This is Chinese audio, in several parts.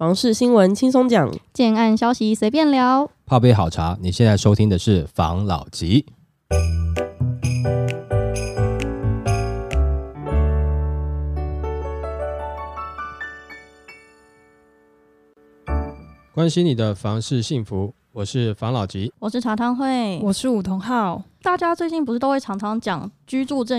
房市新闻轻松讲，建案消息随便聊，泡杯好茶。你现在收听的是房老吉。关心你的房市幸福，我是房老吉，我是茶汤会，我是武桐浩。大家最近不是都会常常讲居住正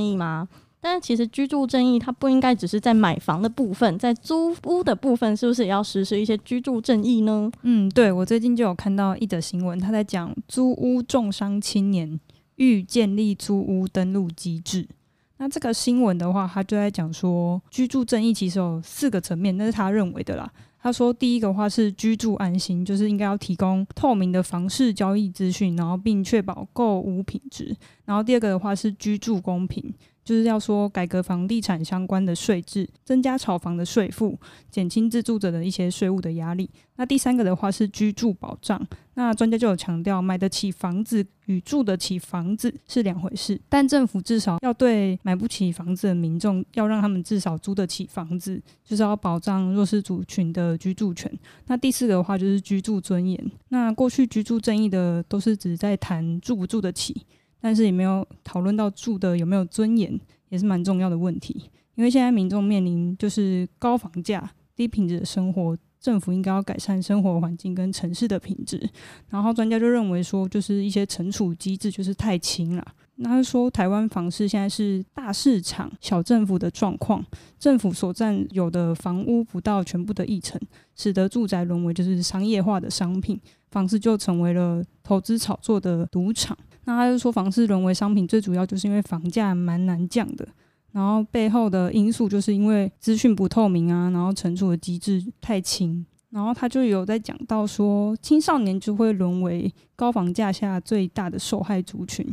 义吗？但是其实居住正义它不应该只是在买房的部分，在租屋的部分是不是也要实施一些居住正义呢？对，我最近就有看到一则新闻，他在讲租屋重伤青年欲建立租屋登录机制。那这个新闻的话，他就在讲说居住正义其实有4个层面，那是他认为的啦。他说第一个话是居住安心，就是应该要提供透明的房市交易资讯，然后并确保购屋品质。然后第二个的话是居住公平，就是要说改革房地产相关的税制，增加炒房的税负，减轻自住者的一些税务的压力。那第3个的话是居住保障，那专家就有强调买得起房子与住得起房子是2回事，但政府至少要对买不起房子的民众要让他们至少租得起房子，就是要保障弱势族群的居住权。那第4个的话就是居住尊严，那过去居住正义的都是只在谈住不住得起，但是也没有讨论到住的有没有尊严，也是蛮重要的问题。因为现在民众面临就是高房价、低品质的生活，政府应该要改善生活环境跟城市的品质。然后专家就认为说，就是一些惩处机制就是太轻了。那他说台湾房市现在是大市场小政府的状况，政府所占有的房屋不到全部的议程，使得住宅沦为就是商业化的商品，房市就成为了投资炒作的赌场。那他就说房市沦为商品最主要就是因为房价蛮难降的，然后背后的因素就是因为资讯不透明啊，然后惩处的机制太轻。然后他就有在讲到说青少年就会沦为高房价下最大的受害族群，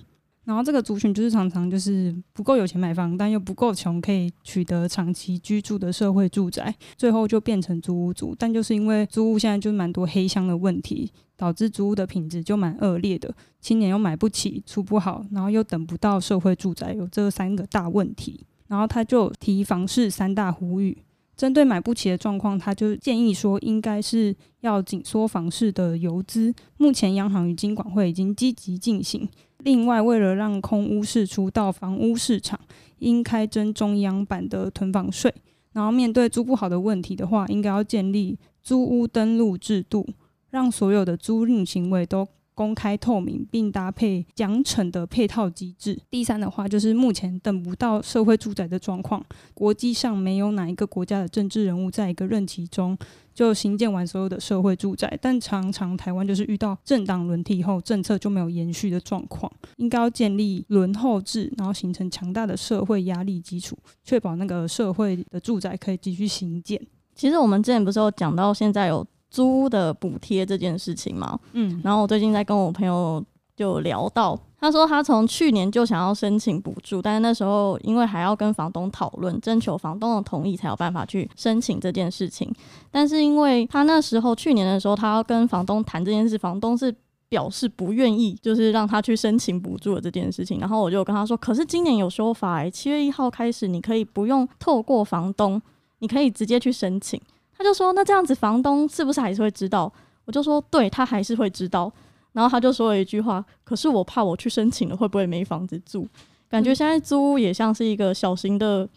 然后这个族群就是常常就是不够有钱买房，但又不够穷可以取得长期居住的社会住宅，最后就变成租屋族。但就是因为租屋现在就蛮多黑箱的问题，导致租屋的品质就蛮恶劣的，青年又买不起租不好，然后又等不到社会住宅，有这3个大问题。然后他就提房市3大呼吁，针对买不起的状况，他就建议说应该是要紧缩房市的游资，目前央行与金管会已经积极进行。另外为了让空屋释出到房屋市场，应开征中央版的囤房税。然后面对租不好的问题的话，应该要建立租屋登录制度，让所有的租赁行为都公开透明，并搭配奖惩的配套机制。第3的话就是目前等不到社会住宅的状况，国际上没有哪一个国家的政治人物在一个任期中就新建完所有的社会住宅，但常常台湾就是遇到政党轮替后政策就没有延续的状况，应该要建立轮候制，然后形成强大的社会压力基础，确保那个社会的住宅可以继续兴建。其实我们之前不是有讲到现在有租的补贴这件事情嘛，然后我最近在跟我朋友就聊到，他说他从去年就想要申请补助，但是那时候因为还要跟房东讨论，征求房东的同意才有办法去申请这件事情。但是因为他那时候去年的时候他要跟房东谈这件事，房东是表示不愿意就是让他去申请补助的这件事情。然后我就跟他说，可是今年有修法欸，7月1号开始你可以不用透过房东，你可以直接去申请。他就说那这样子房东是不是还是会知道？我就说对，他还是会知道。然后他就说了一句话，可是我怕我去申请了会不会没房子住。感觉现在租屋也像是一个小型的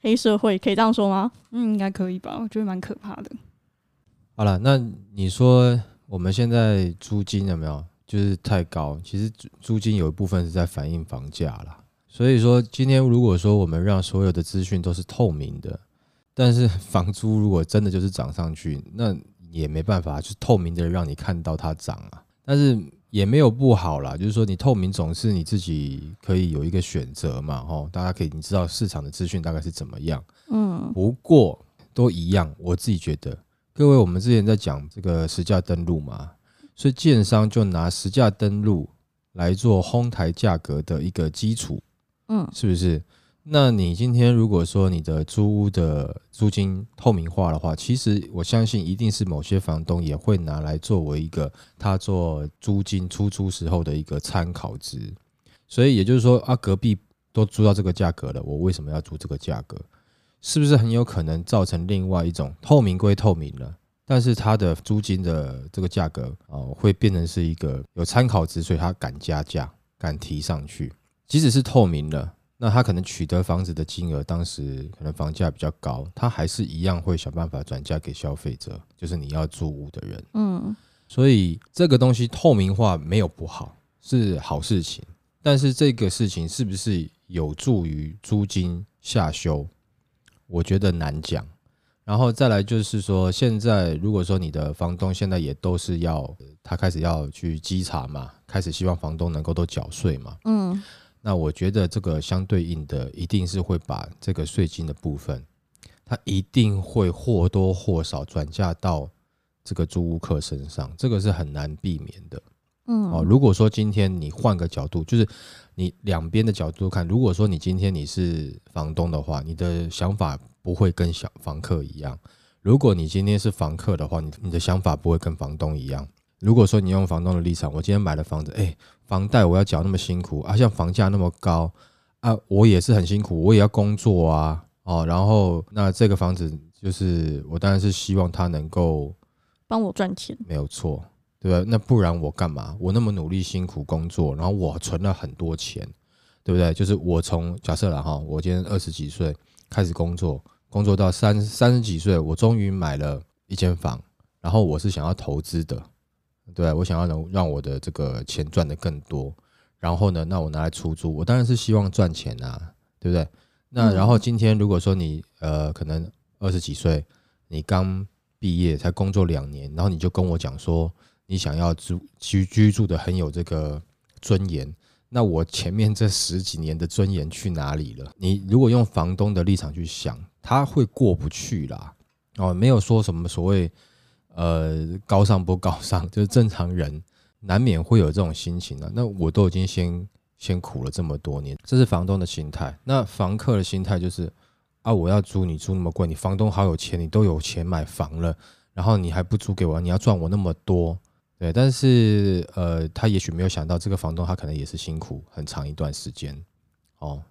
黑社会，可以这样说吗？应该可以吧，我觉得蛮可怕的。好了，那你说我们现在租金有没有就是太高？其实租金有一部分是在反映房价啦，所以说今天如果说我们让所有的资讯都是透明的，但是房租如果真的就是涨上去，那也没办法，就是透明的让你看到它涨啊。但是也没有不好啦，就是说你透明总是你自己可以有一个选择嘛，大家可以你知道市场的资讯大概是怎么样。不过都一样，我自己觉得，各位我们之前在讲这个实价登录嘛，所以建商就拿实价登录来做哄抬价格的一个基础，是不是？那你今天如果说你的租屋的租金透明化的话，其实我相信一定是某些房东也会拿来作为一个他做租金出租时候的一个参考值。所以也就是说啊，隔壁都租到这个价格了，我为什么要租这个价格？是不是很有可能造成另外一种透明归透明了，但是它的租金的这个价格会变成是一个有参考值，所以它敢加价敢提上去。即使是透明了，那他可能取得房子的金额当时可能房价比较高，他还是一样会想办法转嫁给消费者，就是你要租屋的人。所以这个东西透明化没有不好，是好事情，但是这个事情是不是有助于租金下修，我觉得难讲。然后再来就是说，现在如果说你的房东现在也都是要他开始要去稽查嘛，开始希望房东能够都缴税嘛，那我觉得这个相对应的一定是会把这个税金的部分，它一定会或多或少转嫁到这个租屋客身上，这个是很难避免的。如果说今天你换个角度，就是你两边的角度看，如果说你今天你是房东的话，你的想法不会跟房客一样，如果你今天是房客的话，你的想法不会跟房东一样。如果说你用房东的立场，我今天买了房子，房贷我要缴那么辛苦啊，像房价那么高啊，我也是很辛苦，我也要工作啊，然后那这个房子就是我当然是希望它能够帮我赚钱，没有错，对不对？那不然我干嘛？我那么努力辛苦工作，然后我存了很多钱，对不对？就是我从假设啦哈，我今天20几岁开始工作，工作到三十几岁，我终于买了一间房，然后我是想要投资的。对，我想要能让我的这个钱赚得更多，然后呢，那我拿来出租，我当然是希望赚钱啊，对不对？那然后今天如果说你可能20几岁，你刚毕业才工作2年，然后你就跟我讲说你想要居住的很有这个尊严，那我前面这10几年的尊严去哪里了？你如果用房东的立场去想，他会过不去啦。没有说什么所谓高尚不高尚，就是正常人难免会有这种心情啊。那我都已经先苦了这么多年，这是房东的心态。那房客的心态就是啊，我要租你租那么贵，你房东好有钱，你都有钱买房了，然后你还不租给我，你要赚我那么多，对。但是他也许没有想到，这个房东他可能也是辛苦很长一段时间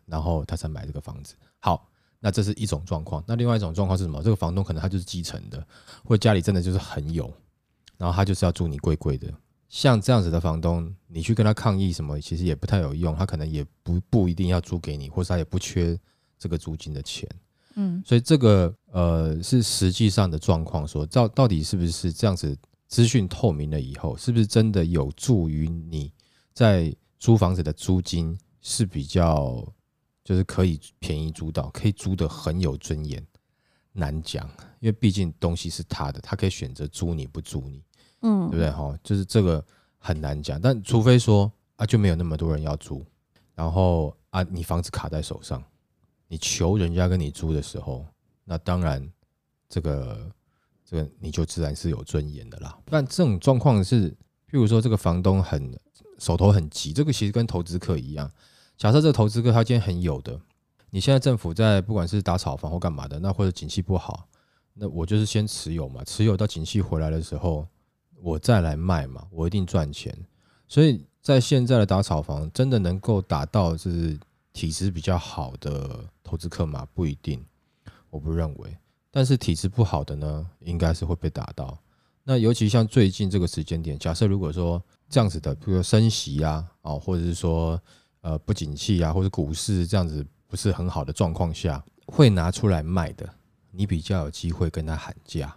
然后他才买这个房子。好，那这是一种状况。那另外一种状况是什么？这个房东可能他就是基层的，或者家里真的就是很有，然后他就是要租你贵贵的。像这样子的房东，你去跟他抗议什么其实也不太有用，他可能也不一定要租给你，或是他也不缺这个租金的钱。所以这个是实际上的状况，说到底是不是这样子资讯透明了以后，是不是真的有助于你在租房子的租金是比较就是可以便宜租到，可以租得很有尊严，难讲。因为毕竟东西是他的，他可以选择租你不租你，对不对？就是这个很难讲。但除非说啊，就没有那么多人要租，然后啊，你房子卡在手上，你求人家跟你租的时候，那当然这个你就自然是有尊严的啦。但这种状况是，譬如说这个房东很手头很急，这个其实跟投资客一样。假设这个投资客他今天很有的，你现在政府在不管是打炒房或干嘛的，那或者景气不好，那我就是先持有嘛，持有到景气回来的时候我再来卖嘛，我一定赚钱。所以在现在的打炒房真的能够打到就是体质比较好的投资客嘛？不一定，我不认为。但是体质不好的呢，应该是会被打到。那尤其像最近这个时间点，假设如果说这样子的，比如说升息啊，或者是说不景气啊，或者股市这样子不是很好的状况下，会拿出来卖的，你比较有机会跟他喊价。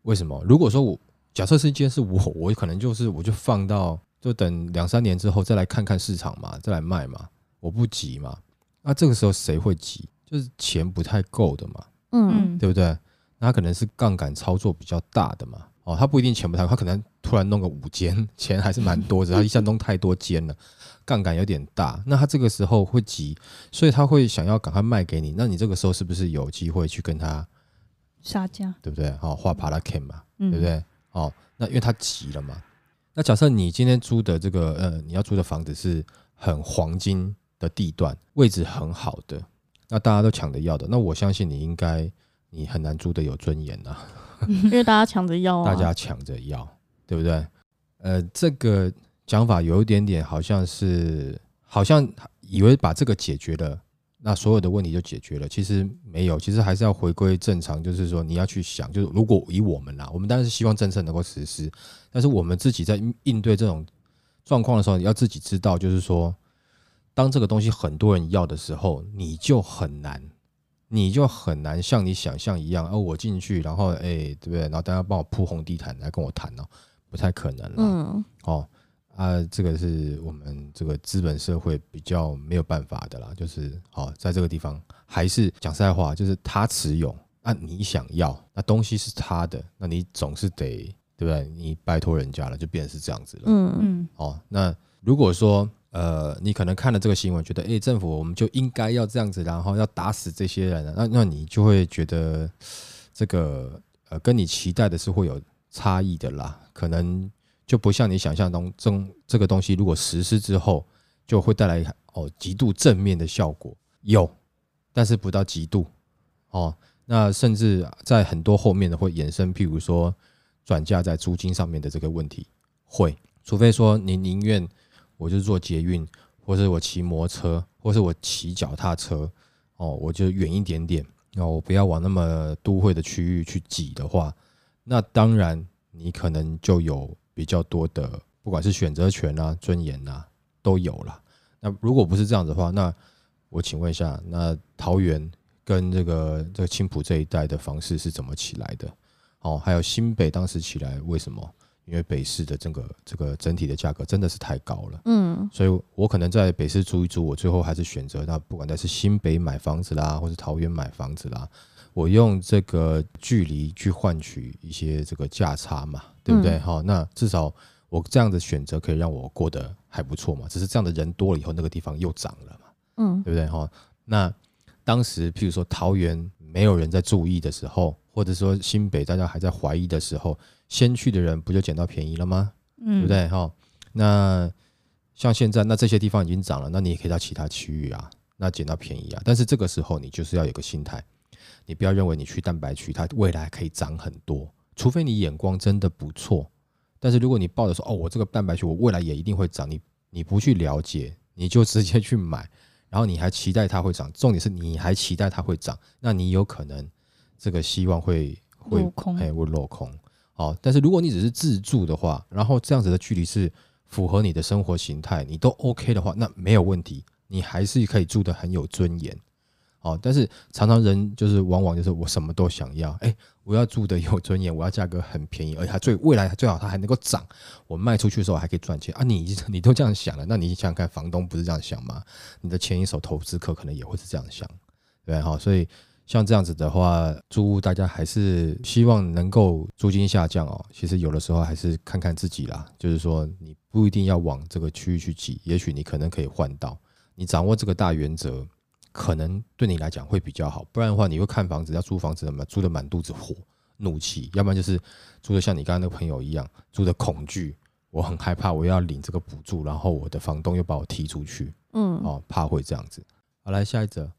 为什么？如果说我假设是今天是我可能就是我就放到就等2-3年之后再来看看市场嘛，再来卖嘛，我不急嘛。那这个时候谁会急？就是钱不太够的嘛，对不对？那他可能是杠杆操作比较大的嘛，他不一定钱不太够，他可能突然弄个5间，钱还是蛮多的，他一下弄太多间了，杠杆有点大，那他这个时候会急，所以他会想要赶快卖给你。那你这个时候是不是有机会去跟他杀价，对不对？画帕拉 K 嘛，对不对？那因为他急了嘛。那假设你今天租的这个你要租的房子是很黄金的地段，位置很好的，那大家都抢着要的，那我相信你很难租的有尊严啊，因为大家抢着要啊，大家抢着要，对不对？这个讲法有一点点好像以为把这个解决了，那所有的问题就解决了？其实没有，其实还是要回归正常，就是说你要去想，就是如果以我们啦，我们当然是希望政策能够实施，但是我们自己在应对这种状况的时候，你要自己知道，就是说当这个东西很多人要的时候，你就很难像你想象一样，哦，我进去，然后对不对？然后大家帮我铺红地毯来跟我谈哦，不太可能啦。这个是我们这个资本社会比较没有办法的啦，就是在这个地方还是讲实在话，就是他持有，那你想要，那东西是他的，那你总是得对不对？你拜托人家了，就变成是这样子了。那如果说你可能看了这个新闻，觉得政府我们就应该要这样子，然后要打死这些人，那你就会觉得这个跟你期待的是会有差异的啦，可能。就不像你想象中这个东西如果实施之后就会带来极度正面的效果，有，但是不到极度那甚至在很多后面的会衍生，譬如说转嫁在租金上面的这个问题，会，除非说你宁愿我就坐捷运，或是我骑摩托车，或是我骑脚踏车我就远一点点，我不要往那么都会的区域去挤的话，那当然你可能就有比较多的不管是选择权啊、尊严啊都有啦。那如果不是这样子的话，那我请问一下，那桃园跟这个青埔这一带的房市是怎么起来的？还有新北当时起来为什么？因为北市的这个整体的价格真的是太高了。所以我可能在北市租一租，我最后还是选择那不管是新北买房子啦，或是桃园买房子啦，我用这个距离去换取一些这个价差嘛，对不对？那至少我这样的选择可以让我过得还不错嘛。只是这样的人多了以后，那个地方又涨了嘛，对不对？那当时譬如说桃园没有人在注意的时候，或者说新北大家还在怀疑的时候，先去的人不就捡到便宜了吗？对不对？那像现在，那这些地方已经涨了，那你也可以到其他区域啊，那捡到便宜啊。但是这个时候你就是要有个心态。你不要认为你去蛋白区它未来可以涨很多，除非你眼光真的不错，但是如果你抱着说我这个蛋白区我未来也一定会涨，你不去了解，你就直接去买，然后你还期待它会涨，重点是你还期待它会涨，那你有可能这个希望会落空。但是如果你只是自住的话，然后这样子的距离是符合你的生活形态，你都 OK 的话，那没有问题，你还是可以住得很有尊严。但是常常人就是往往就是我什么都想要，我要住的有尊严，我要价格很便宜，而且它未来最好它还能够涨，我卖出去的时候还可以赚钱啊！你都这样想了，那你想想看，房东不是这样想吗？你的前一手投资客可能也会是这样想，对不对？所以像这样子的话，租屋大家还是希望能够租金下降其实有的时候还是看看自己啦，就是说你不一定要往这个区域去挤，也许你可能可以换到，你掌握这个大原则。可能对你来讲会比较好，不然的话你会看房子要租房子租的满肚子火怒气，要不然就是租的像你刚刚那个朋友一样，租的恐惧，我很害怕我要领这个补助，然后我的房东又把我踢出去，怕会这样子。好，来下一则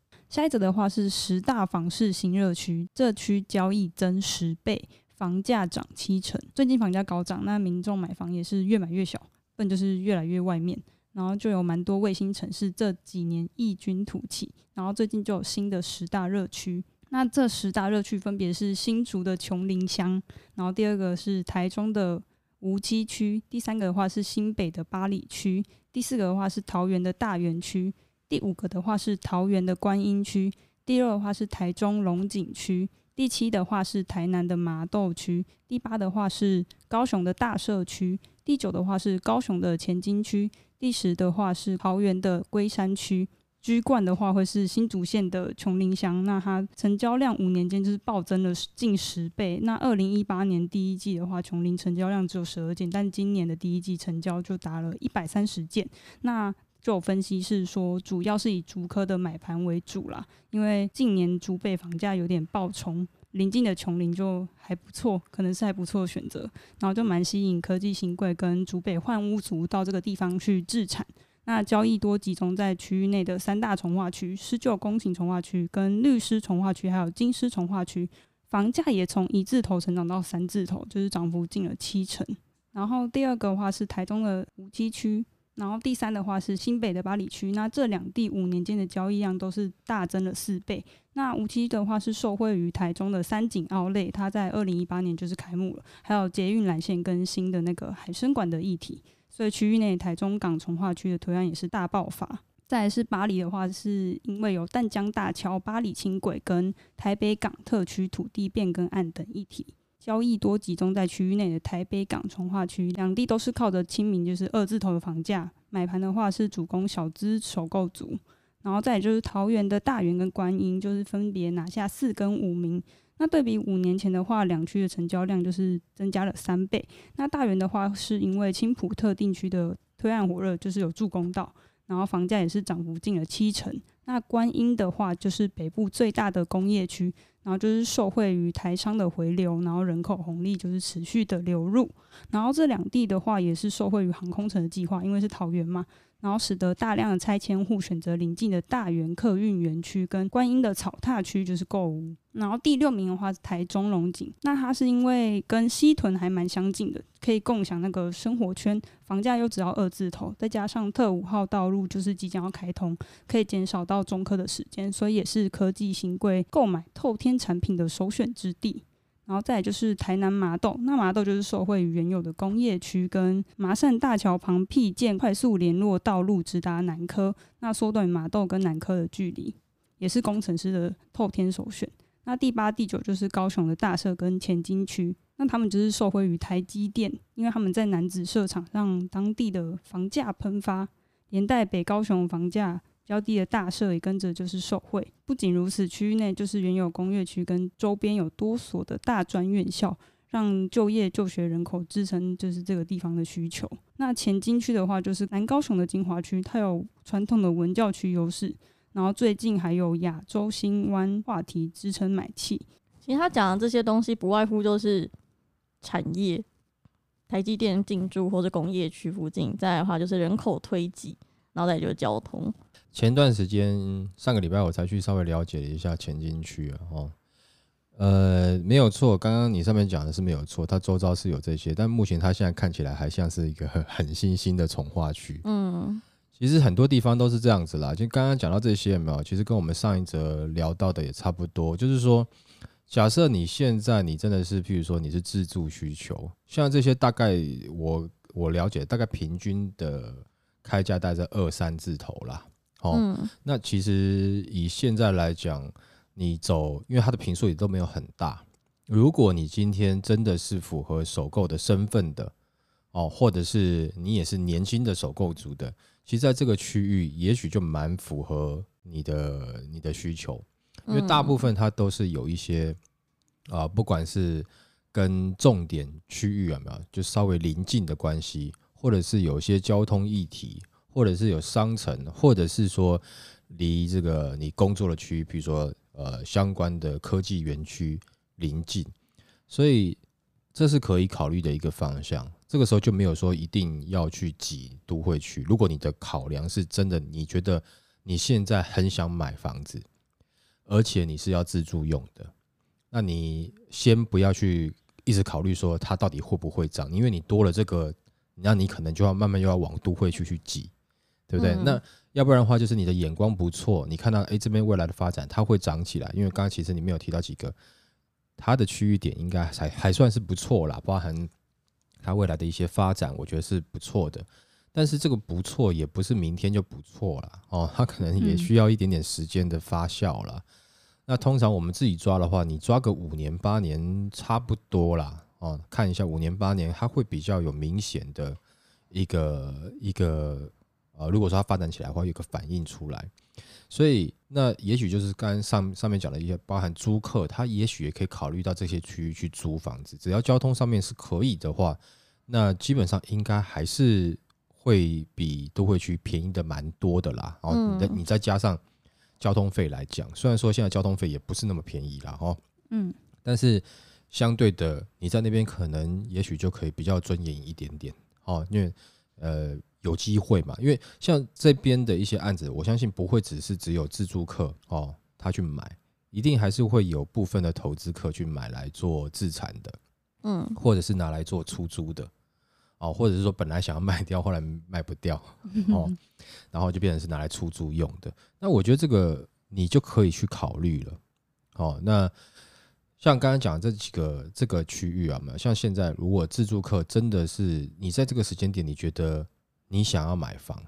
的话是10大房市新热区，这区交易增10倍，房价涨7成。最近房价高涨，那民众买房也是越买越小，不然就是越来越外面，然后就有蛮多卫星城市这几年异军突起，然后最近就有新的10大热区。那这10大热区分别是新竹的琼林乡，然后第二个是台中的梧棲区，第三个的话是新北的八里区，第四个的话是桃园的大园区，第五个的话是桃园的观音区，第六个的话是台中龙井区，第7的话是台南的麻豆区，第8的话是高雄的大社区，第9的话是高雄的前金区，第10的话是桃园的龟山区，居冠的话会是新竹县的琼林乡，那它成交量5年间就是暴增了近10倍。那2018年第一季的话，琼林成交量只有12件，但今年的第一季成交就达了130件。那就有分析是说，主要是以竹科的买盘为主啦，因为近年竹北房价有点暴冲，邻近的琼林就还不错，可能是还不错的选择，然后就蛮吸引科技新贵跟竹北换屋族到这个地方去置产。那交易多集中在区域内的3大重划区、19公顷重划区、跟律师重划区，还有金狮重划区，房价也从1字头成长到3字头，就是涨幅近了7成。然后第二个的话是台中的梧棲区，然后第三的话是新北的八里区，那这两地5年间的交易量都是大增了4倍。那无期的话是受惠于台中的三井奥莱，它在2018年就是开幕了，还有捷运蓝线跟新的那个海生馆的议题，所以区域内台中港重划区的推案也是大爆发。再来是八里的话，是因为有淡江大桥、八里轻轨跟台北港特区土地变更案等议题，交易多集中在区域内的台北港重划区，两地都是靠着亲民，就是2字头的房价，买盘的话是主攻小资首购族。然后再来就是桃园的大园跟观音，就是分别拿下4跟5名。那对比5年前的话，两区的成交量就是增加了3倍。那大园的话是因为青埔特定区的推案火热，就是有助攻到，然后房价也是涨幅近了70%。那观音的话就是北部最大的工业区，然后就是受惠于台商的回流，然后人口红利就是持续的流入，然后这两地的话也是受惠于航空城的计划，因为是桃园嘛，然后使得大量的拆迁户选择邻近的大园客运园区跟观音的草踏区就是购物。然后第6名的话是台中龙井，那它是因为跟西屯还蛮相近的，可以共享那个生活圈，房价又只要2字头，再加上特5号道路就是即将要开通，可以减少到中科的时间，所以也是科技新贵购买透天产品的首选之地。然后再来就是台南麻豆，那麻豆就是受惠于原有的工业区跟麻扇大桥旁辟建快速联络道路直达南科，那缩短麻豆跟南科的距离，也是工程师的透天首选。那第8、第9就是高雄的大社跟前金区，那他们就是受惠于台积电，因为他们在楠梓设厂让当地的房价喷发，连带北高雄房价比较低的大社也跟着就是受惠。不仅如此，区域内就是原有工业区跟周边有多所的大专院校，让就业就学人口支撑就是这个地方的需求。那前金区的话就是南高雄的精华区，它有传统的文教区优势，然后最近还有亚洲新湾话题支撑买气。其实他讲的这些东西不外乎就是产业，台积电进驻或者工业区附近，再来的话就是人口推挤，然后再就是交通。前段时间上个礼拜我才去稍微了解一下前金区啊，没有错，刚刚你上面讲的是没有错，它周遭是有这些，但目前它现在看起来还像是一个很新兴的重划区。嗯，其实很多地方都是这样子啦，就刚刚讲到这些有没有，其实跟我们上一则聊到的也差不多，就是说假设你现在你真的是譬如说你是自住需求，像这些大概我了解大概平均的开价大概在2、3字头啦，那其实以现在来讲，你走，因为它的坪数也都没有很大，如果你今天真的是符合首购的身份的或者是你也是年轻的首购族的，其实在这个区域也许就蛮符合你的需求，因为大部分它都是有一些不管是跟重点区域有没有就稍微临近的关系，或者是有一些交通议题，或者是有商城，或者是说离这个你工作的区域，比如说相关的科技园区临近，所以这是可以考虑的一个方向。这个时候就没有说一定要去挤都会区，如果你的考量是真的你觉得你现在很想买房子，而且你是要自住用的，那你先不要去一直考虑说它到底会不会涨，因为你多了这个，那你可能就要慢慢又要往都会去挤，对不对？那要不然的话就是你的眼光不错，你看到这边未来的发展它会涨起来，因为刚刚其实你没有提到几个它的区域点应该 还算是不错啦，包含它未来的一些发展我觉得是不错的，但是这个不错也不是明天就不错啦，它可能也需要一点点时间的发酵啦。那通常我们自己抓的话，你抓个5年8年差不多啦，看一下5年8年它会比较有明显的一个如果说它发展起来的话有一个反应出来，所以那也许就是刚刚上面讲的一些包含租客，他也许也可以考虑到这些区域去租房子，只要交通上面是可以的话，那基本上应该还是会比都会区便宜的蛮多的啦，你再加上交通费来讲，虽然说现在交通费也不是那么便宜啦，但是相对的你在那边可能也许就可以比较尊严一点点，因为有机会嘛，因为像这边的一些案子我相信不会只是只有自住客他去买，一定还是会有部分的投资客去买来做自产的，或者是拿来做出租的，哦，或者是说本来想要卖掉，后来卖不掉，哦，然后就变成是拿来出租用的。那我觉得这个你就可以去考虑了。哦，那像刚刚讲这几个这个区域啊，像现在如果自住客真的是你在这个时间点，你觉得你想要买房，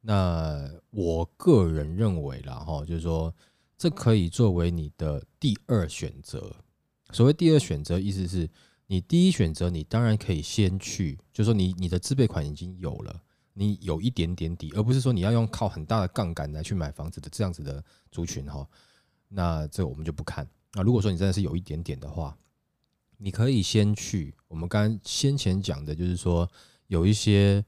那我个人认为啦，哈，就是说这可以作为你的第二选择。所谓第二选择，意思是你第一选择，你当然可以先去，就是说你的自备款已经有了，你有一点点底，而不是说你要用靠很大的杠杆来去买房子的这样子的族群哈。那这我们就不看。那如果说你真的是有一点点的话，你可以先去我们刚刚先前讲的，就是说有一些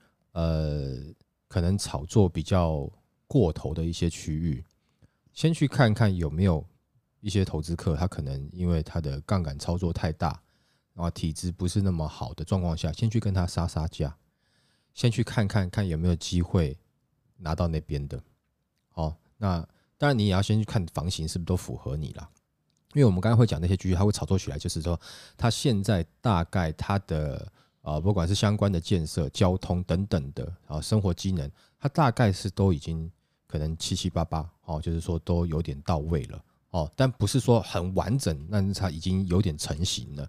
可能炒作比较过头的一些区域，先去看看有没有一些投资客，他可能因为他的杠杆操作太大，然后体质不是那么好的状况下，先去跟他杀杀价，先去看有没有机会拿到那边的。好，那当然你也要先去看房型是不是都符合你啦，因为我们刚才会讲那些区域，它会炒作起来，就是说它现在大概它的不管是相关的建设、交通等等的生活机能，它大概是都已经可能七七八八，哦，就是说都有点到位了。哦，但不是说很完整，那它已经有点成型了。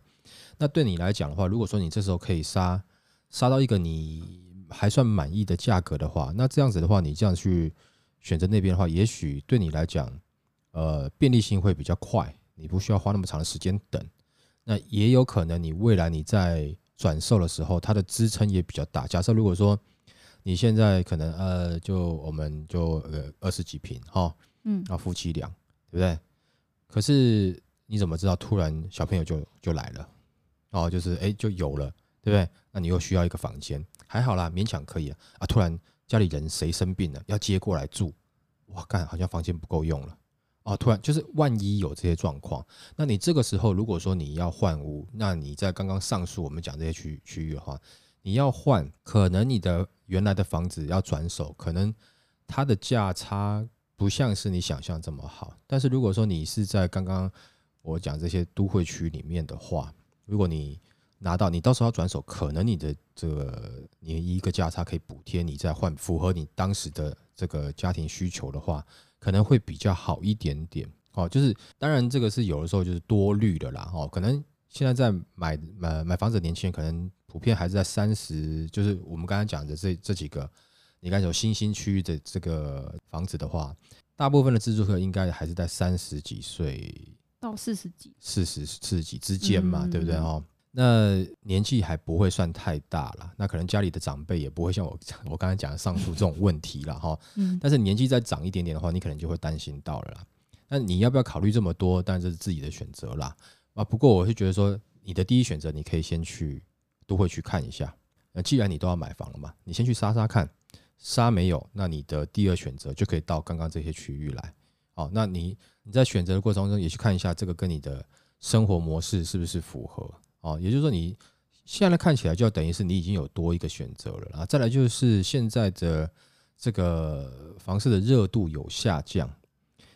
那对你来讲的话，如果说你这时候可以杀到一个你还算满意的价格的话，那这样子的话，你这样去选择那边的话，也许对你来讲，便利性会比较快，你不需要花那么长的时间等。那也有可能你未来你在转售的时候，它的支撑也比较大。假设如果说你现在可能就我们就20几坪哈，嗯，啊夫妻俩，对不对？可是你怎么知道突然小朋友就来了，哦，就是就有了，对不对？那你又需要一个房间，还好啦，勉强可以 啊。突然家里人谁生病了，要接过来住，哇，干，好像房间不够用了，哦，突然就是万一有这些状况，那你这个时候如果说你要换屋，那你在刚刚上述我们讲这些区域的话，你要换，可能你的原来的房子要转手，可能它的价差不像是你想象这么好。但是如果说你是在刚刚我讲这些都会区里面的话，如果你拿到，你到时候要转手，可能你的这个你一个价差可以补贴你再换符合你当时的这个家庭需求的话，可能会比较好一点点。哦，就是当然这个是有的时候就是多虑的啦。哦，可能现在在买房子的年轻人，可能普遍还是在30，就是我们刚才讲的这几个，你刚才有新兴区域的这个房子的话，大部分的自住客应该还是在30几岁到40几、40几之间嘛，对不对？哦，那年纪还不会算太大啦，那可能家里的长辈也不会像我刚才讲的上述这种问题啦，哈。但是年纪再长一点点的话，你可能就会担心到了啦。那你要不要考虑这么多？当然这是自己的选择啦。啊，不过我是觉得说，你的第一选择你可以先去都会去看一下。那既然你都要买房了嘛，你先去杀杀看，杀没有，那你的第二选择就可以到刚刚这些区域来。哦，那你在选择的过程中也去看一下这个跟你的生活模式是不是符合，哦，也就是说你现在看起来就等于是你已经有多一个选择了啦。再来就是现在的这个房市的热度有下降，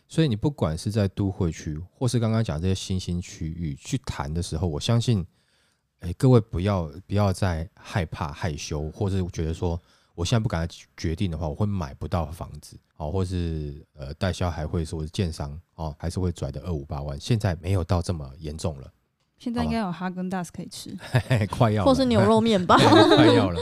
所以你不管是在都会区或是刚刚讲这些新兴区域去谈的时候，我相信各位不要再害怕害羞，或是觉得说我现在不敢决定的话，我会买不到房子，哦，或是代销还会说建商，哦，还是会拽的258万，现在没有到这么严重了。现在应该有哈根达斯可以吃，快要了，或是牛肉面吧，快要了。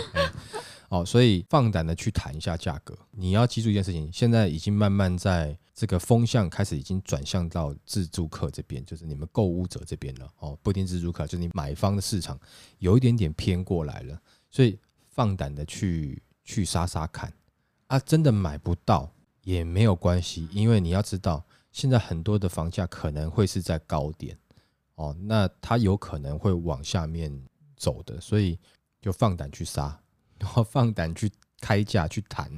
哦，所以放胆的去谈一下价格。你要记住一件事情，现在已经慢慢在这个风向开始已经转向到自住客这边，就是你们购物者这边了，哦，不一定自住客，就是你买方的市场有一点点偏过来了，所以放胆的去杀杀看啊，真的买不到也没有关系，因为你要知道现在很多的房价可能会是在高点，哦，那它有可能会往下面走的，所以就放胆去杀，然后放胆去开价去谈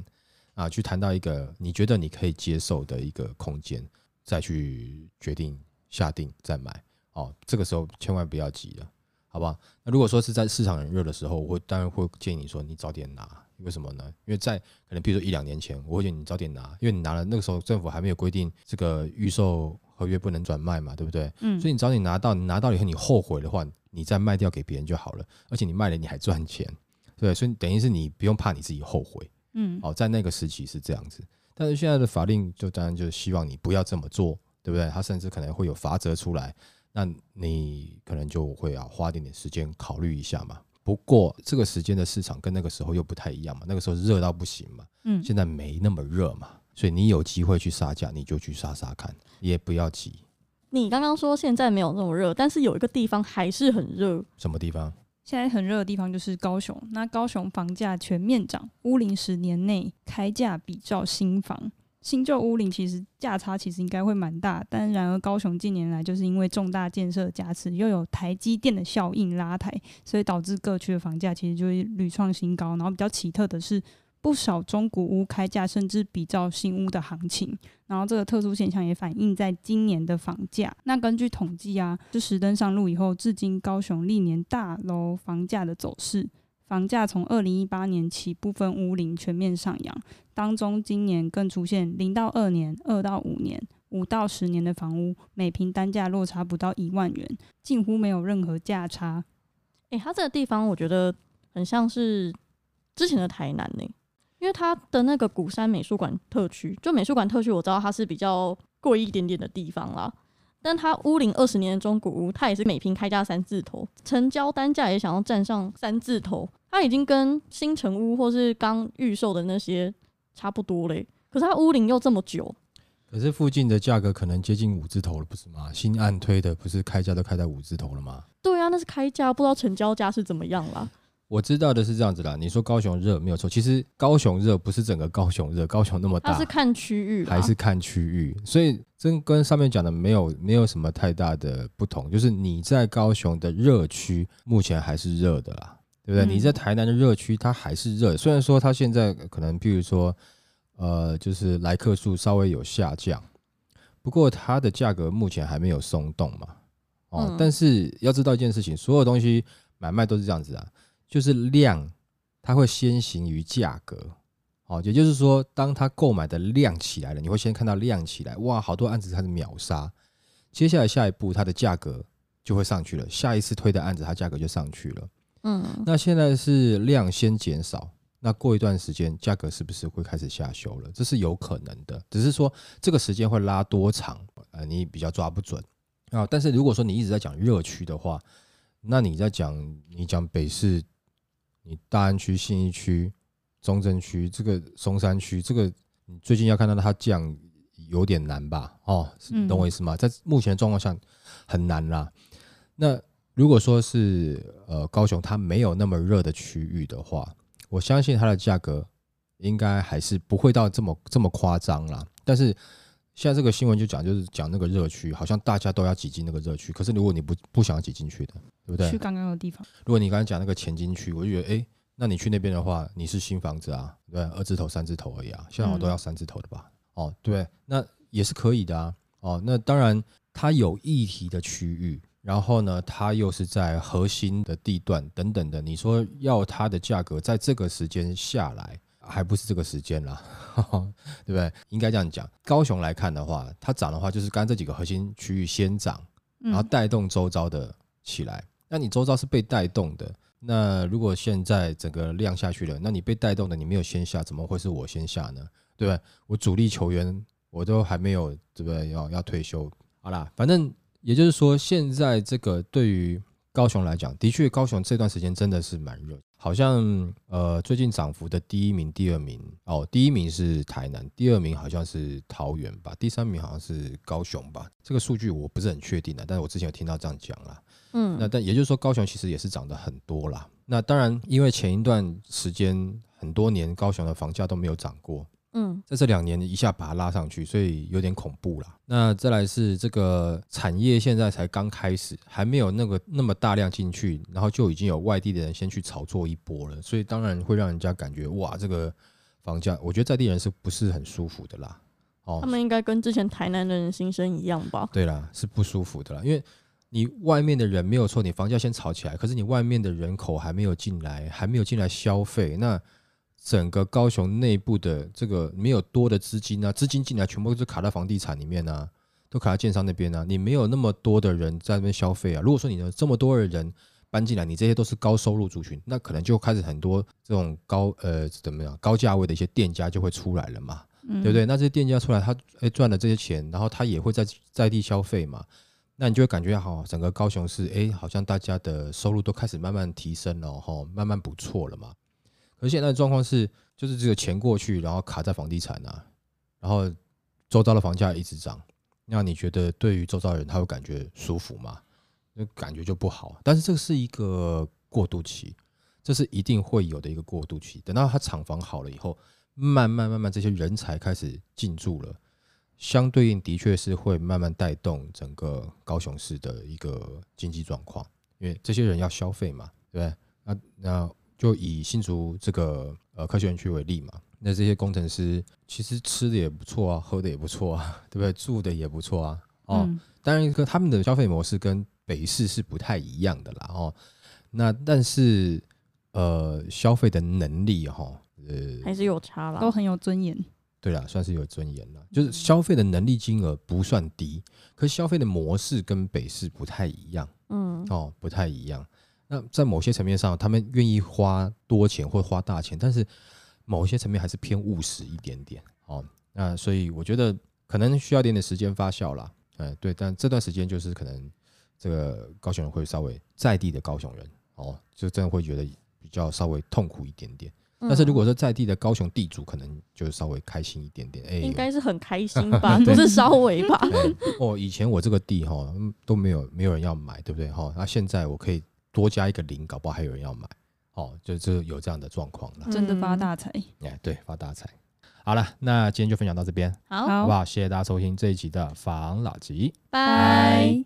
啊，去谈到一个你觉得你可以接受的一个空间，再去决定下定再买，哦，这个时候千万不要急了，好不好？那如果说是在市场很热的时候，我当然会建议你说你早点拿。为什么呢？因为在可能比如说1-2年前，我会觉得你早点拿，因为你拿了那个时候政府还没有规定这个预售合约不能转卖嘛，对不对？所以你早点拿到，你拿到以后你后悔的话，你再卖掉给别人就好了，而且你卖了你还赚钱，对，所以等于是你不用怕你自己后悔，嗯，哦，在那个时期是这样子。但是现在的法令就当然就希望你不要这么做，对不对？他甚至可能会有罚则出来，那你可能就会要花点时间考虑一下嘛。不过这个时间的市场跟那个时候又不太一样嘛，那个时候热到不行嘛，嗯，现在没那么热嘛，所以你有机会去杀价你就去杀杀看，也不要急。你刚刚说现在没有那么热，但是有一个地方还是很热。什么地方？现在很热的地方就是高雄，那高雄房价全面涨，屋龄10年内开价比照新房，新旧屋龄其实价差其实应该会蛮大，但然而高雄近年来就是因为重大建设加持，又有台积电的效应拉抬，所以导致各区的房价其实就会屡创新高。然后比较奇特的是，不少中古屋开价甚至比照新屋的行情，然后这个特殊现象也反映在今年的房价。那根据统计啊，就石灯上路以后至今高雄历年大楼房价的走势，房价从2018年起部分屋龄全面上扬，当中今年更出现0到2年、2到5年、5到10年的房屋每坪单价落差不到1万元，近乎没有任何价差。它这个地方我觉得很像是之前的台南耶，因为它的那个鼓山美术馆特区，就美术馆特区我知道它是比较贵一点点的地方啦，但它屋龄20年的中古屋，它也是每坪开价3字头，成交单价也想要站上3字头，它已经跟新成屋或是刚预售的那些差不多嘞，可是它屋龄又这么久，可是附近的价格可能接近5字头了，不是吗？新案推的不是开价都开在5字头了吗？对啊，那是开价，不知道成交价是怎么样啦。我知道的是这样子啦，你说高雄热没有错，其实高雄热不是整个高雄热，高雄那么大，它是看区域啦，还是看区域，所以这跟上面讲的没有什么太大的不同，就是你在高雄的热区目前还是热的啦，对不对？你在台南的热区它还是热，虽然说它现在可能譬如说就是来客数稍微有下降，不过它的价格目前还没有松动嘛，但是要知道一件事情，所有东西买卖都是这样子啊，就是量它会先行于价格，也就是说当它购买的量起来了，你会先看到量起来，哇，好多案子它是秒杀，接下来下一步它的价格就会上去了，下一次推的案子它价格就上去了，那现在是量先减少，那过一段时间价格是不是会开始下修了？这是有可能的，只是说这个时间会拉多长，你比较抓不准啊。但是如果说你一直在讲热区的话，那你讲北市，你大安区、信义区、中正区，这个松山区，这个你最近要看到它降有点难吧？你懂我意思吗？在目前的状况下很难啦。那如果说是高雄它没有那么热的区域的话，我相信它的价格应该还是不会到这么夸张啦。但是现在这个新闻就是讲那个热区，好像大家都要挤进那个热区，可是如果你不想要挤进去的，对不对？去刚刚的地方。如果你刚才讲那个前金区，我就觉得那你去那边的话，你是新房子啊，对，2字头、3字头而已啊，现在我都要3字头的吧？对，那也是可以的啊。那当然它有议题的区域，然后呢，它又是在核心的地段等等的，你说要它的价格在这个时间下来。还不是这个时间啦，对不对？应该这样讲，高雄来看的话，它涨的话就是刚才这几个核心区域先涨，然后带动周遭的起来，那你周遭是被带动的，那如果现在整个量下去了，那你被带动的你没有先下，怎么会是我先下呢？对不对？我主力球员我都还没有，对不对？要退休，好啦，反正也就是说现在这个对于高雄来讲，的确高雄这段时间真的是蛮热，好像最近涨幅的第一名、第二名，第一名是台南，第二名好像是桃园吧，第三名好像是高雄吧，这个数据我不是很确定啦，但是我之前有听到这样讲啦，那但也就是说高雄其实也是涨得很多啦，那当然因为前一段时间很多年高雄的房价都没有涨过，在这2年一下把它拉上去，所以有点恐怖啦。那再来是这个产业现在才刚开始，还没有那么大量进去，然后就已经有外地的人先去炒作一波了，所以当然会让人家感觉哇，这个房价，我觉得在地人是不是很舒服的啦？他们应该跟之前台南的人心声一样吧？对啦，是不舒服的啦，因为你外面的人没有错，你房价先炒起来，可是你外面的人口还没有进来消费，那整个高雄内部的这个没有多的资金啊，资金进来全部都卡在房地产里面啊，都卡在建商那边啊，你没有那么多的人在那边消费啊。如果说你有这么多的人搬进来，你这些都是高收入族群，那可能就开始很多这种高价位的一些店家就会出来了嘛，对不对？那这些店家出来，他赚了这些钱，然后他也会在地消费嘛，那你就会感觉好，整个高雄市好像大家的收入都开始慢慢提升了吼，慢慢不错了嘛。可是现在的状况是，就是这个钱过去，然后卡在房地产啊，然后周遭的房价一直涨，那你觉得对于周遭的人他会感觉舒服吗？感觉就不好。但是这是一个过渡期，这是一定会有的一个过渡期。等到他厂房好了以后，慢慢这些人才开始进驻了，相对应的确是会慢慢带动整个高雄市的一个经济状况，因为这些人要消费嘛，对不对？那就以新竹这个科学园区为例嘛，那这些工程师其实吃的也不错啊，喝的也不错啊，对不对？住的也不错啊，当然他们的消费模式跟北市是不太一样的啦，那但是消费的能力还是有差啦，都很有尊严。对啦，算是有尊严啦，就是消费的能力金额不算低，可是消费的模式跟北市不太一样，不太一样。那在某些层面上，他们愿意花多钱或花大钱，但是某些层面还是偏务实一点点，那所以我觉得可能需要一点点时间发酵啦，对，但这段时间就是可能这个高雄人会稍微在地的高雄人就真的会觉得比较稍微痛苦一点点，但是如果说在地的高雄地主可能就稍微开心一点点，应该是很开心吧不是稍微吧以前我这个地都没有人要买，对不对？那现在我可以多加一个零，搞不好还有人要买，就有这样的状况了，真的发大财，对，发大财。好了，那今天就分享到这边，好不好？谢谢大家收听这一集的房老吉，拜。